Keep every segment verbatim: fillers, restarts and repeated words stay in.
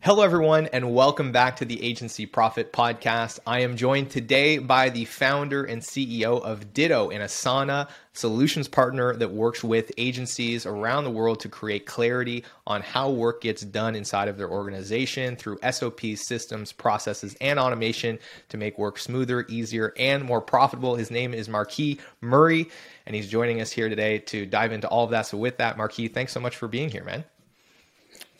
Hello, everyone, and welcome back to the Agency Profit Podcast. I am joined today by the founder and C E O of Ditto, an Asana Solutions Partner that works with agencies around the world to create clarity on how work gets done inside of their organization through S O Ps, systems, processes, and automation to make work smoother, easier, and more profitable. His name is Marquis Murray, and he's joining us here today to dive into all of that. So with that, Marquis, thanks so much for being here, man.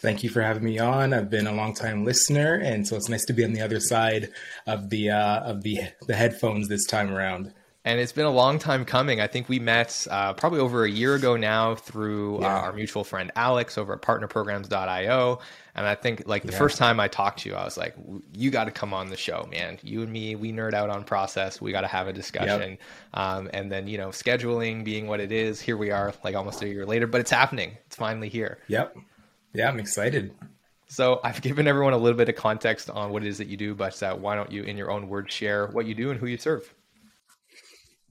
Thank you for having me on. I've been a longtime listener, and so it's nice to be on the other side of the uh, of the the headphones this time around. And it's been a long time coming. I think we met uh, probably over a year ago now through yeah. uh, our mutual friend Alex over at partner programs dot i o. And I think like the yeah. first time I talked to you, I was like, you got to come on the show, man. You and me, we nerd out on process. We got to have a discussion. Yep. Um, and then, you know, scheduling being what it is, here we are like almost a year later, but it's happening. It's finally here. Yep. Yeah, I'm excited. So I've given everyone a little bit of context on what it is that you do, but uh, why don't you, in your own words, share what you do and who you serve?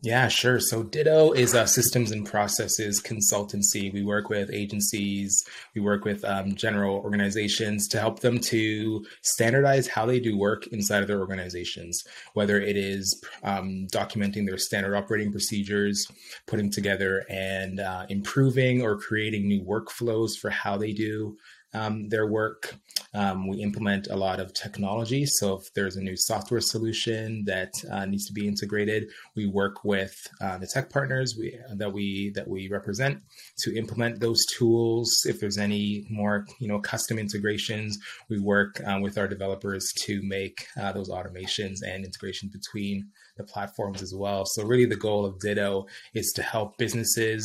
Yeah, sure. So Ditto is a systems and processes consultancy. We work with agencies, we work with um, general organizations to help them to standardize how they do work inside of their organizations, whether it is um, documenting their standard operating procedures, putting together and uh, improving or creating new workflows for how they do Um, their work. Um, we implement a lot of technology. So if there's a new software solution that uh, needs to be integrated, we work with uh, the tech partners we, that we that we represent to implement those tools. If there's any more, you know, custom integrations, we work uh, with our developers to make uh, those automations and integration between the platforms as well. So really, the goal of Ditto is to help businesses,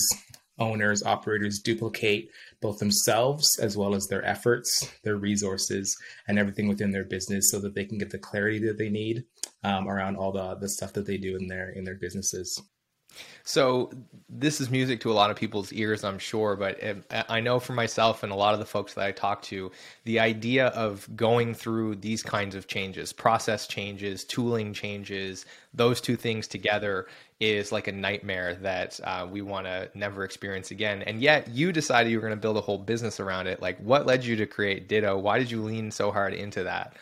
owners, operators duplicate both themselves as well as their efforts, their resources, and everything within their business so that they can get the clarity that they need um, around all the, the stuff that they do in their in their businesses. So this is music to a lot of people's ears, I'm sure, but I know for myself and a lot of the folks that I talk to, the idea of going through these kinds of changes, process changes, tooling changes, those two things together is like a nightmare that uh, we want to never experience again. And yet you decided you were going to build a whole business around it. Like, what led you to create Ditto? Why did you lean so hard into that?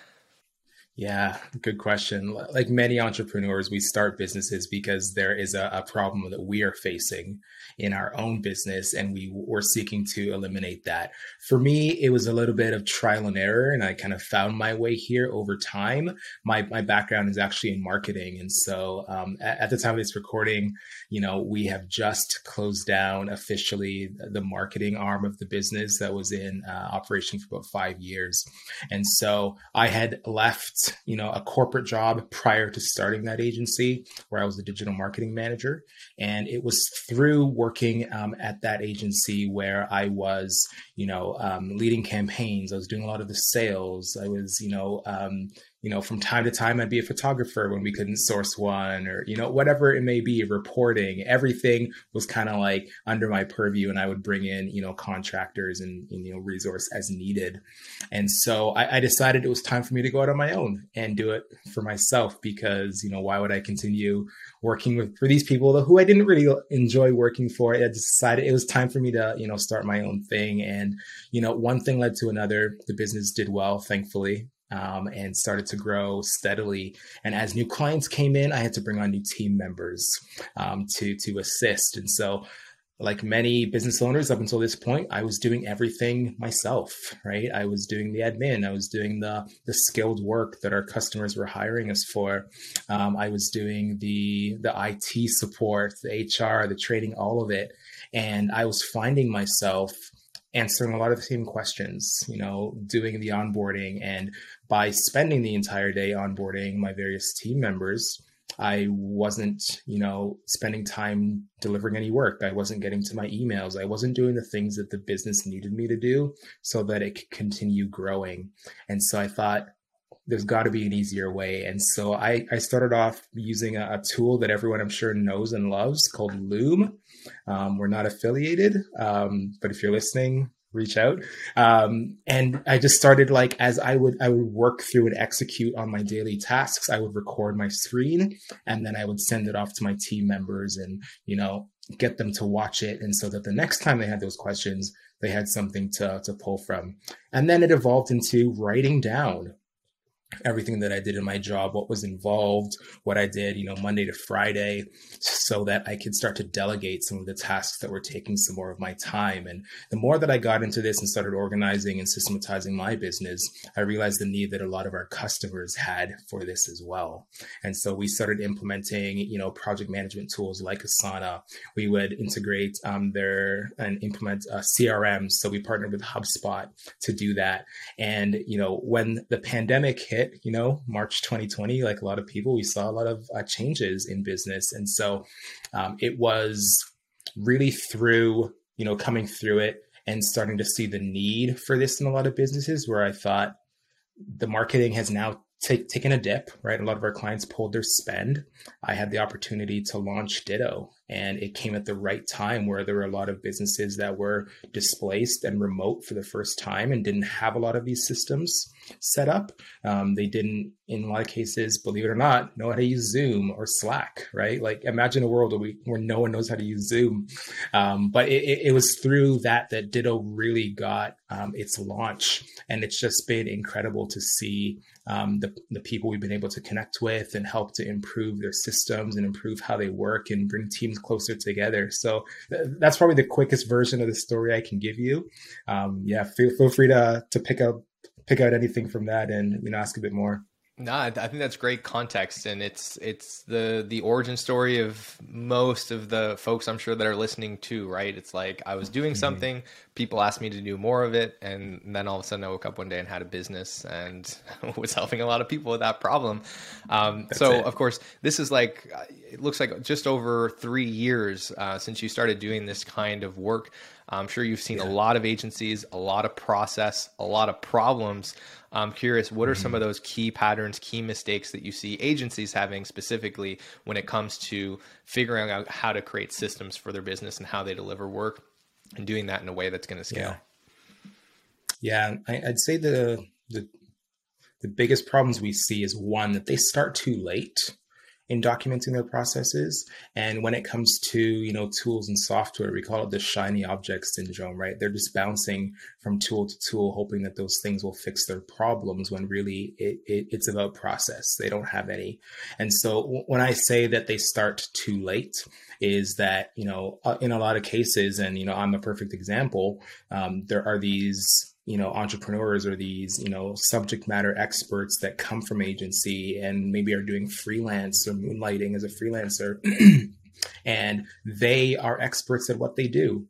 Yeah, good question. Like many entrepreneurs, we start businesses because there is a, a problem that we are facing in our own business, and we were seeking to eliminate that. For me, it was a little bit of trial and error, and I kind of found my way here over time. My my background is actually in marketing, and so um, at, at the time of this recording, you know, we have just closed down officially the marketing arm of the business that was in uh, operation for about five years, and so I had left, you know, a corporate job prior to starting that agency where I was a digital marketing manager. And it was through working um, at that agency where I was, you know, um, leading campaigns. I was doing a lot of the sales. I was, you know, um, You know, from time to time, I'd be a photographer when we couldn't source one, or, you know, whatever it may be, reporting. Everything was kind of like under my purview, and I would bring in, you know, contractors and, you know, resource as needed. And so I, I decided it was time for me to go out on my own and do it for myself because, you know, why would I continue working with for these people who I didn't really enjoy working for? I decided it was time for me to, you know, start my own thing. And, you know, one thing led to another. The business did well, thankfully. Um, and started to grow steadily. And as new clients came in, I had to bring on new team members um, to, to assist. And so like many business owners up until this point, I was doing everything myself, right? I was doing the admin. I was doing the, the skilled work that our customers were hiring us for. Um, I was doing the, the I T support, the H R, the training, all of it. And I was finding myself answering a lot of the same questions, you know, doing the onboarding. And by spending the entire day onboarding my various team members, I wasn't, you know, spending time delivering any work. I wasn't getting to my emails. I wasn't doing the things that the business needed me to do so that it could continue growing. And so I thought, there's got to be an easier way. And so I, I started off using a, a tool that everyone I'm sure knows and loves called Loom. Um, we're not affiliated, um, but if you're listening, reach out. Um, and I just started, like, as I would, I would work through and execute on my daily tasks, I would record my screen and then I would send it off to my team members and, you know, get them to watch it. And so that the next time they had those questions, they had something to, to pull from. And then it evolved into writing down everything that I did in my job, what was involved, what I did, you know, Monday to Friday, so that I could start to delegate some of the tasks that were taking some more of my time. And the more that I got into this and started organizing and systematizing my business, I realized the need that a lot of our customers had for this as well. And so we started implementing, you know, project management tools like Asana. We would integrate um, their and implement uh, C R Ms. So we partnered with HubSpot to do that. And, you know, when the pandemic hit, you know, March twenty twenty, like a lot of people, we saw a lot of uh, changes in business. And so um, it was really through, you know, coming through it and starting to see the need for this in a lot of businesses where I thought the marketing has now Take, taken a dip, right? A lot of our clients pulled their spend. I had the opportunity to launch Ditto, and it came at the right time where there were a lot of businesses that were displaced and remote for the first time and didn't have a lot of these systems set up. Um, they didn't, in a lot of cases, believe it or not, know how to use Zoom or Slack, right? Like imagine a world where, we, where no one knows how to use Zoom. Um, but it, it, it was through that that Ditto really got um, its launch. And it's just been incredible to see Um, the, the people we've been able to connect with and help to improve their systems and improve how they work and bring teams closer together. So th- that's probably the quickest version of the story I can give you. Um, yeah, feel feel free to to pick up pick out anything from that and, you know, ask a bit more. No, I think that's great context, and it's it's the the origin story of most of the folks I'm sure that are listening too, right? It's like I was doing something, people asked me to do more of it, and then all of a sudden I woke up one day and had a business and was helping a lot of people with that problem. Um, so it. Of course, this is like, it looks like just over three years uh, since you started doing this kind of work. I'm sure you've seen yeah. a lot of agencies, a lot of process, a lot of problems. I'm curious, what are some of those key patterns, key mistakes that you see agencies having specifically when it comes to figuring out how to create systems for their business and how they deliver work and doing that in a way that's going to scale? Yeah, yeah I, I'd say the, the the biggest problems we see is, one, that they start too late in documenting their processes. And when it comes to, you know, tools and software, we call it the shiny object syndrome, right? They're just bouncing from tool to tool, hoping that those things will fix their problems when really it, it, it's about process. They don't have any. And so w- when I say that they start too late is that, you know, in a lot of cases, and, you know, I'm a perfect example, um, there are these, you know, entrepreneurs or these, you know, subject matter experts that come from agency and maybe are doing freelance or moonlighting as a freelancer, and they are experts at what they do,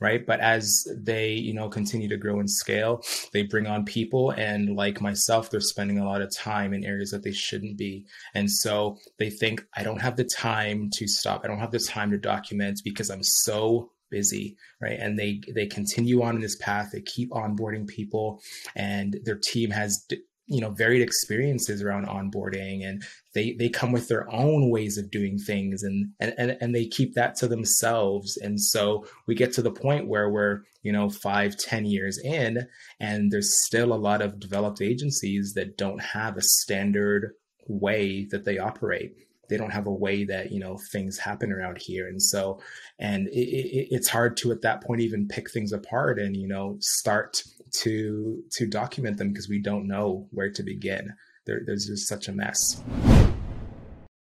right? But as they, you know, continue to grow and scale, they bring on people, and like myself, they're spending a lot of time in areas that they shouldn't be. And so they think, I don't have the time to stop. I don't have the time to document because I'm so busy, right? And they they continue on in this path. They keep onboarding people, and their team has, you know, varied experiences around onboarding, and they they come with their own ways of doing things, and and and, and they keep that to themselves. And so we get to the point where we're, you know, five, ten years in, and there's still a lot of developed agencies that don't have a standard way that they operate. They don't have a way that, you know, things happen around here. And so, and it, it, it's hard to, at that point, even pick things apart and, you know, start to, to document them because we don't know where to begin. There, there's just such a mess.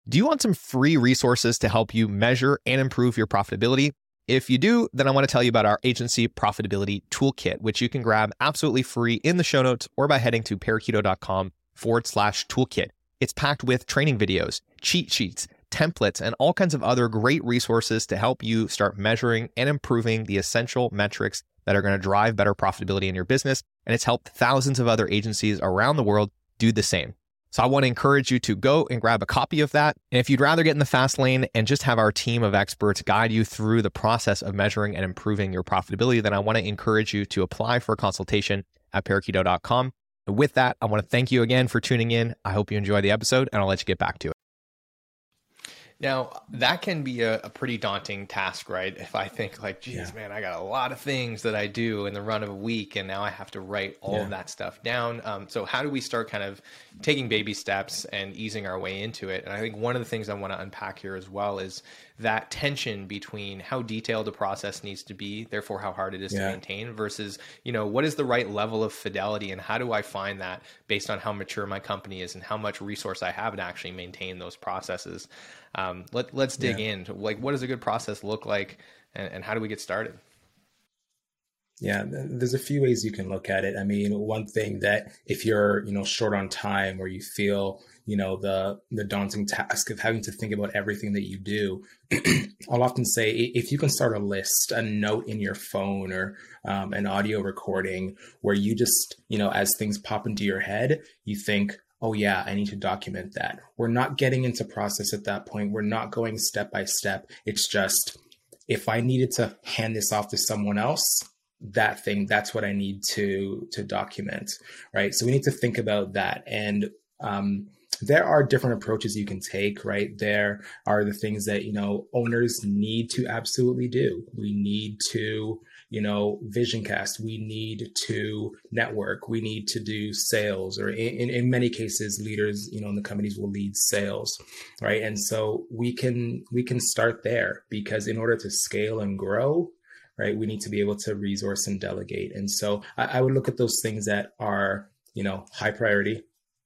Do you want some free resources to help you measure and improve your profitability? If you do, then I want to tell you about our Agency Profitability Toolkit, which you can grab absolutely free in the show notes or by heading to parakeeto.com forward slash toolkit. It's packed with training videos, cheat sheets, templates, and all kinds of other great resources to help you start measuring and improving the essential metrics that are going to drive better profitability in your business. And it's helped thousands of other agencies around the world do the same. So I want to encourage you to go and grab a copy of that. And if you'd rather get in the fast lane and just have our team of experts guide you through the process of measuring and improving your profitability, then I want to encourage you to apply for a consultation at parakeeto dot com. With that, I want to thank you again for tuning in. I hope you enjoy the episode, and I'll let you get back to it. Now, that can be a, a pretty daunting task, right? If I think like, geez, yeah. man, I got a lot of things that I do in the run of a week, and now I have to write all yeah. of that stuff down. Um, so how do we start kind of taking baby steps and easing our way into it? And I think one of the things I want to unpack here as well is that tension between how detailed the process needs to be, therefore how hard it is yeah. to maintain, versus, you know, what is the right level of fidelity, and how do I find that based on how mature my company is and how much resource I have to actually maintain those processes? Um, let, let's dig yeah. in. Like, what does a good process look like, and, and how do we get started? Yeah, there's a few ways you can look at it. I mean, one thing that if you're, you know, short on time, or you feel, you know, the the daunting task of having to think about everything that you do, I'll often say if you can start a list, a note in your phone, or um, an audio recording where you just, you know, as things pop into your head, you think, oh yeah, I need to document that. We're not getting into process at that point. We're not going step by step. It's just, if I needed to hand this off to someone else, that thing, that's what I need to, to document, right? So we need to think about that. And um, there are different approaches you can take, right? There are the things that, you know, owners need to absolutely do. We need to, you know, vision cast, we need to network, we need to do sales, or in, in many cases, leaders, you know, in the companies will lead sales, right? And so we can, we can start there, because in order to scale and grow, right, we need to be able to resource and delegate. And so I, I would look at those things that are, you know, high priority,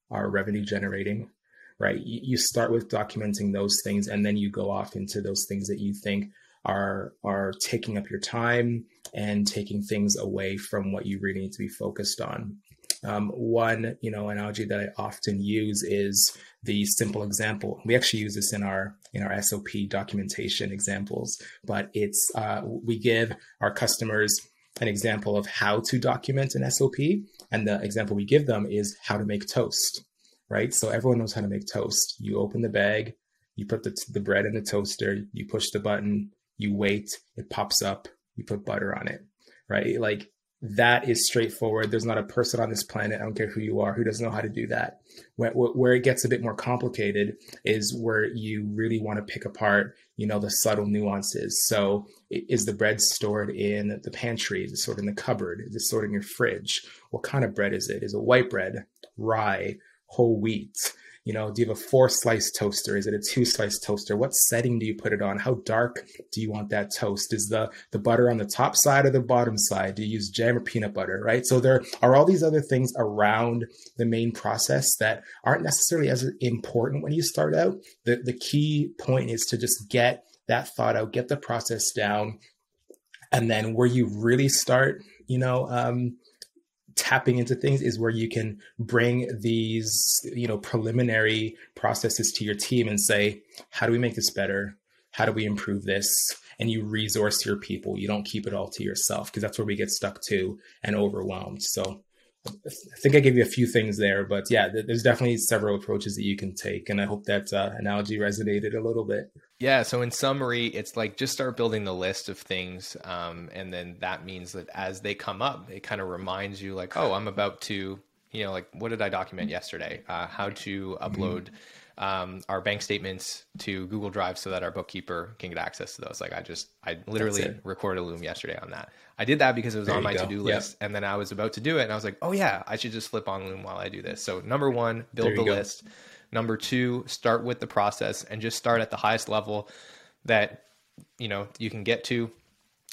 are revenue generating, right? You, you start with documenting those things, and then you go off into those things that you think are are taking up your time and taking things away from what you really need to be focused on. Um, one, you know, analogy that I often use is the simple example. We actually use this in our in our S O P documentation examples, but it's uh, we give our customers an example of how to document an S O P, and the example we give them is how to make toast, right? So everyone knows how to make toast. You open the bag, you put the, the bread in the toaster, you push the button, you wait, it pops up, you put butter on it, right? Like, that is straightforward. There's not a person on this planet, I don't care who you are, who doesn't know how to do that. Where, where it gets a bit more complicated is where you really want to pick apart, you know, the subtle nuances. So is the bread stored in the pantry? Is it stored in the cupboard? Is it stored in your fridge? What kind of bread is it? Is it white bread, rye, whole wheat? You know, do you have a four slice toaster? Is it a two slice toaster? What setting do you put it on? How dark do you want that toast? Is the, the butter on the top side or the bottom side? Do you use jam or peanut butter, right? So there are all these other things around the main process that aren't necessarily as important when you start out. The, the key point is to just get that thought out, get the process down. And then where you really start, you know, um, tapping into things is where you can bring these, you know, preliminary processes to your team and say, how do we make this better? How do we improve this? And you resource your people. You don't keep it all to yourself, because that's where we get stuck too and overwhelmed. So I think I gave you a few things there, but yeah, there's definitely several approaches that you can take. And I hope that uh, analogy resonated a little bit. Yeah. So in summary, it's like, just start building the list of things. Um, and then that means that as they come up, it kind of reminds you like, oh, I'm about to, you know, like, what did I document yesterday? Uh, how to upload mm-hmm. um, our bank statements to Google Drive so that our bookkeeper can get access to those. Like I just, I literally recorded a Loom yesterday on that. I did that because it was there on my go. to-do list. Yep. And then I was about to do it. And I was like, oh yeah, I should just flip on Loom while I do this. So number one, build the go. list. Number two, start with the process and just start at the highest level that, you know, you can get to.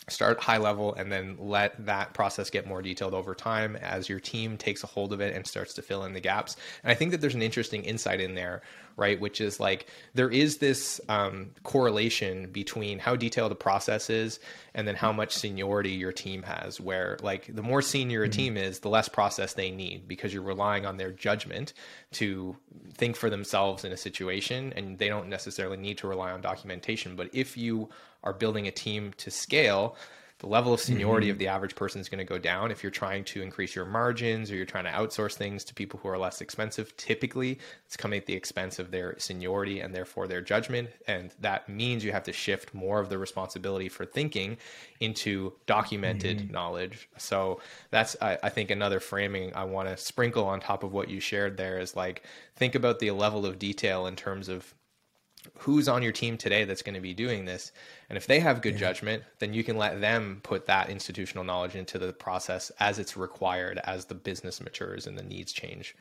Start high level and then let that process get more detailed over time as your team takes a hold of it and starts to fill in the gaps. And I think that there's an interesting insight in there, right? Which is like, there is this um, correlation between how detailed the process is and then how much seniority your team has, where like the more senior a mm-hmm. team is, the less process they need, because you're relying on their judgment to think for themselves in a situation, and they don't necessarily need to rely on documentation. But if you are building a team to scale, the level of seniority mm-hmm. of the average person is going to go down. If you're trying to increase your margins, or you're trying to outsource things to people who are less expensive, typically it's coming at the expense of their seniority and therefore their judgment. And that means you have to shift more of the responsibility for thinking into documented mm-hmm. knowledge. So that's, I, I think, another framing I want to sprinkle on top of what you shared there is, like, think about the level of detail in terms of who's on your team today that's going to be doing this. And if they have good yeah. judgment, then you can let them put that institutional knowledge into the process as it's required, as the business matures and the needs change.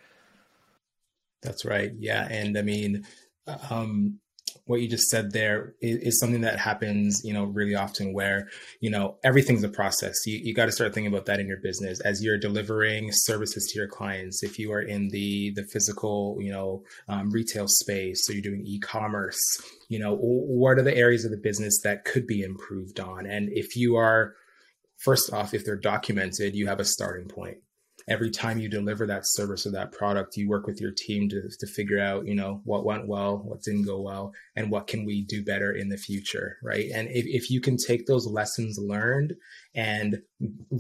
That's right. Yeah. And I mean, um, what you just said there is, is something that happens, you know, really often where, you know, everything's a process. You, you got to start thinking about that in your business as you're delivering services to your clients. If you are in the the physical, you know, um, retail space, so you're doing e-commerce, you know, what are the areas of the business that could be improved on? And if you are, first off, if they're documented, you have a starting point. Every time you deliver that service or that product, you work with your team to, to figure out, you know, what went well, what didn't go well, and what can we do better in the future, right? And if, if you can take those lessons learned and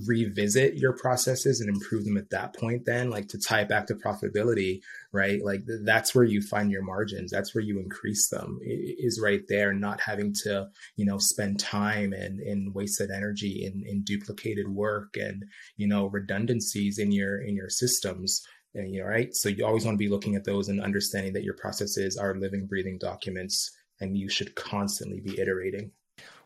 revisit your processes and improve them at that point, then, like, to tie it back to profitability, right? Like, that's where you find your margins. That's where you increase them, is right there, not having to, you know, spend time and, and wasted energy in, in duplicated work and, you know, redundancies in your in your systems. And, you know, right? So you always want to be looking at those and understanding that your processes are living, breathing documents, and you should constantly be iterating.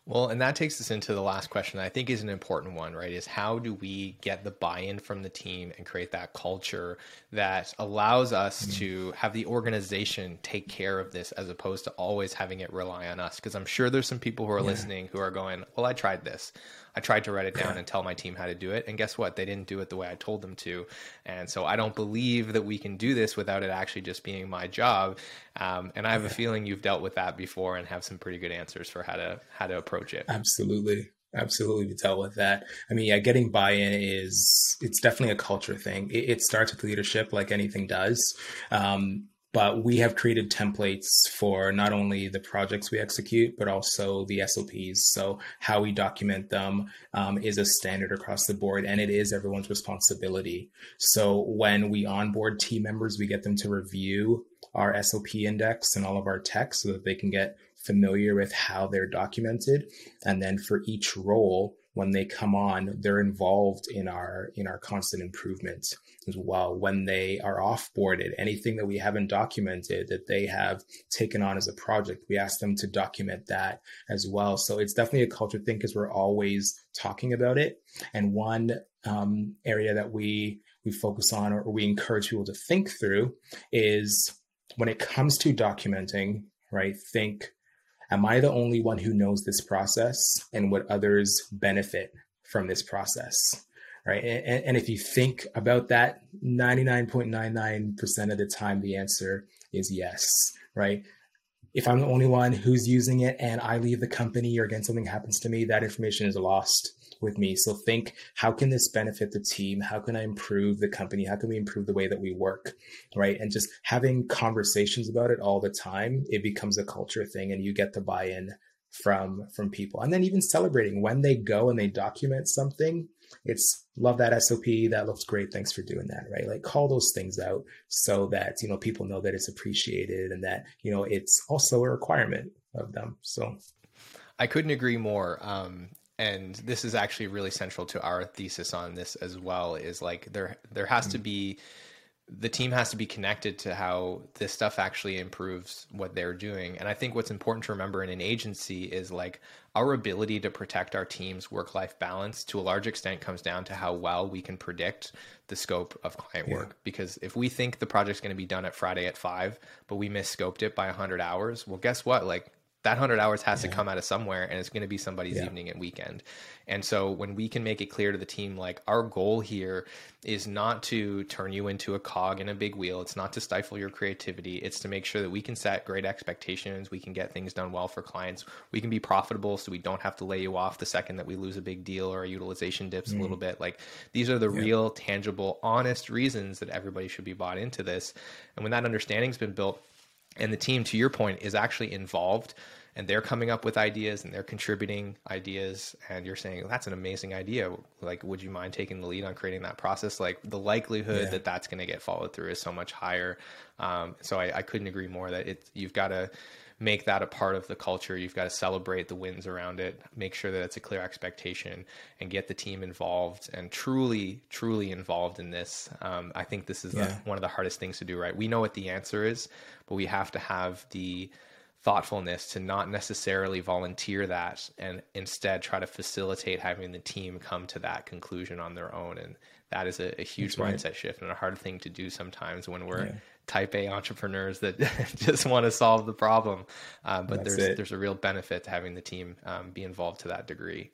Well, and that takes us into the last question, I think, is an important one, right? Is how do we get the buy-in from the team and create that culture that allows us mm-hmm. to have the organization take care of this, as opposed to always having it rely on us? Because I'm sure there's some people who are yeah. listening who are going, well, I tried this. I tried to write it down and tell my team how to do it. And guess what? They didn't do it the way I told them to. And so I don't believe that we can do this without it actually just being my job. Um, and I have yeah. a feeling you've dealt with that before and have some pretty good answers for how to how to approach it. Absolutely. Absolutely. We dealt with that. I mean, yeah, getting buy-in is, it's definitely a culture thing. It, it starts with leadership, like anything does. Um, But we have created templates for not only the projects we execute, but also the S O Ps. So how we document them um, is a standard across the board, and it is everyone's responsibility. So when we onboard team members, we get them to review our S O P index and all of our tech so that they can get familiar with how they're documented. And then for each role, when they come on, they're involved in our in our constant improvement as well. When they are offboarded, anything that we haven't documented that they have taken on as a project, we ask them to document that as well. So it's definitely a culture thing because we're always talking about it. And one um, area that we we focus on, or we encourage people to think through, is when it comes to documenting, right? Think, am I the only one who knows this process, and would others benefit from this process, right? And, and if you think about that, ninety-nine point nine nine percent of the time, the answer is yes, right? If I'm the only one who's using it and I leave the company, or again, something happens to me, that information is lost with me. So think, how can this benefit the team? How can I improve the company? How can we improve the way that we work, right? And just having conversations about it all the time, it becomes a culture thing, and you get the buy-in from, from people. And then even celebrating when they go and they document something, it's love that S O P. That looks great. Thanks for doing that, right? Like, call those things out so that, you know, people know that it's appreciated and that, you know, it's also a requirement of them. So I couldn't agree more. Um, And this is actually really central to our thesis on this as well, is like there there has mm-hmm. to be, the team has to be connected to how this stuff actually improves what they're doing. And I think what's important to remember in an agency is, like, our ability to protect our team's work-life balance to a large extent comes down to how well we can predict the scope of client yeah. work. Because if we think the project's going to be done at Friday at five, but we misscoped it by one hundred hours, well, guess what? Like, that hundred hours has yeah. to come out of somewhere, and it's going to be somebody's yeah. evening and weekend. And so when we can make it clear to the team, like, our goal here is not to turn you into a cog in a big wheel. It's not to stifle your creativity. It's to make sure that we can set great expectations. We can get things done well for clients. We can be profitable, so we don't have to lay you off the second that we lose a big deal or our utilization dips mm-hmm. a little bit. Like, these are the yeah. real, tangible, honest reasons that everybody should be bought into this. And when that understanding's been built, and the team, to your point, is actually involved and they're coming up with ideas and they're contributing ideas, and you're saying, that's an amazing idea. Like, would you mind taking the lead on creating that process? Like, the likelihood yeah. that that's going to get followed through is so much higher. Um, so I, I couldn't agree more that it's, you've got to make that a part of the culture. You've got to celebrate the wins around it, make sure that it's a clear expectation, and get the team involved and truly, truly involved in this. Um, I think this is yeah. the, one of the hardest things to do, right? We know what the answer is, but we have to have the thoughtfulness to not necessarily volunteer that, and instead try to facilitate having the team come to that conclusion on their own. And that is a, a huge right. mindset shift and a hard thing to do sometimes when we're yeah. type A entrepreneurs that just want to solve the problem. Um, but That's there's it. there's a real benefit to having the team um, be involved to that degree.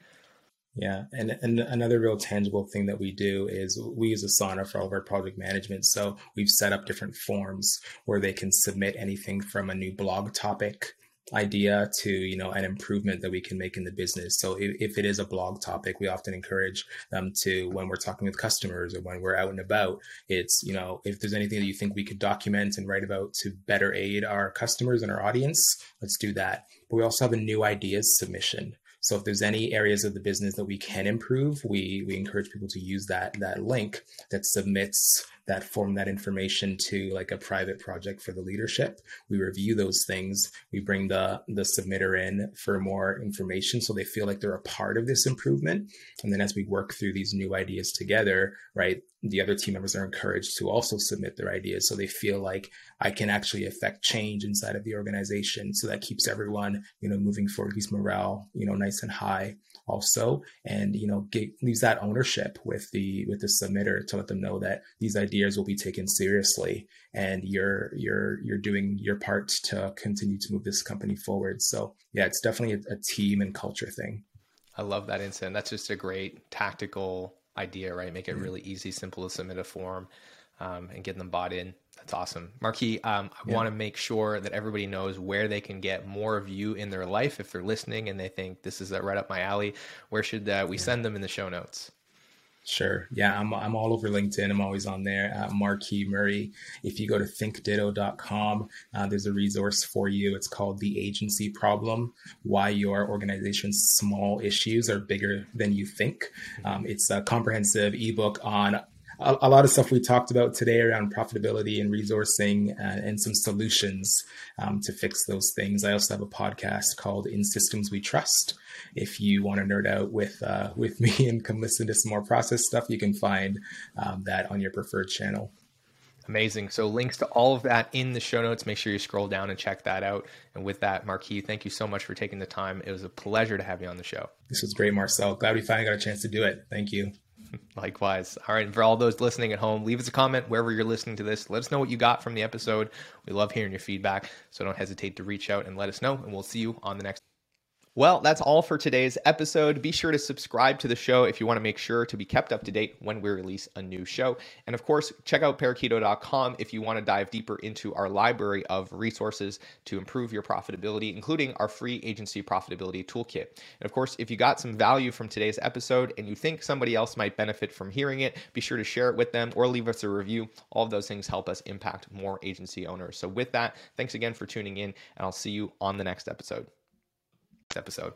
Yeah. And, and another real tangible thing that we do is we use Asana for all of our project management. So we've set up different forms where they can submit anything from a new blog topic idea to, you know, an improvement that we can make in the business. So if, if it is a blog topic, we often encourage them to, when we're talking with customers or when we're out and about, it's, you know, if there's anything that you think we could document and write about to better aid our customers and our audience, let's do that. But we also have a new ideas submission. So if there's any areas of the business that we can improve, we we encourage people to use that that link that submits that form, that information to like a private project for the leadership. We review those things. We bring the the submitter in for more information so they feel like they're a part of this improvement. And then as we work through these new ideas together, right, the other team members are encouraged to also submit their ideas so they feel like I can actually affect change inside of the organization. So that keeps everyone, you know, moving forward, keeps morale, you know, nice and high also, and, you know, get, leaves that ownership with the, with the submitter to let them know that these ideas will be taken seriously and you're, you're, you're doing your part to continue to move this company forward. So yeah, it's definitely a, a team and culture thing. I love that insight. That's just a great tactical idea, right? Make it really easy, simple to submit a form um, and get them bought in. That's awesome. Marquis, um, I yeah. want to make sure that everybody knows where they can get more of you in their life. If they're listening and they think this is right up my alley, where should uh, we yeah. send them in the show notes? Sure. Yeah, I'm I'm all over LinkedIn. I'm always on there. Uh, Marquis Murray. If you go to think ditto dot com, uh, there's a resource for you. It's called The Agency Problem, Why Your Organization's Small Issues Are Bigger Than You Think. Um, it's a comprehensive ebook on a, a lot of stuff we talked about today around profitability and resourcing uh, and some solutions um, to fix those things. I also have a podcast called In Systems We Trust. If you want to nerd out with uh, with me and come listen to some more process stuff, you can find um, that on your preferred channel. Amazing. So links to all of that in the show notes. Make sure you scroll down and check that out. And with that, Marquis, thank you so much for taking the time. It was a pleasure to have you on the show. This was great, Marcel. Glad we finally got a chance to do it. Thank you. Likewise. All right. And for all those listening at home, leave us a comment wherever you're listening to this. Let us know what you got from the episode. We love hearing your feedback. So don't hesitate to reach out and let us know. And we'll see you on the next. Well, that's all for today's episode. Be sure to subscribe to the show if you want to make sure to be kept up to date when we release a new show. And of course, check out parakeeto dot com if you want to dive deeper into our library of resources to improve your profitability, including our free agency profitability toolkit. And of course, if you got some value from today's episode and you think somebody else might benefit from hearing it, be sure to share it with them or leave us a review. All of those things help us impact more agency owners. So with that, thanks again for tuning in, and I'll see you on the next episode. episode.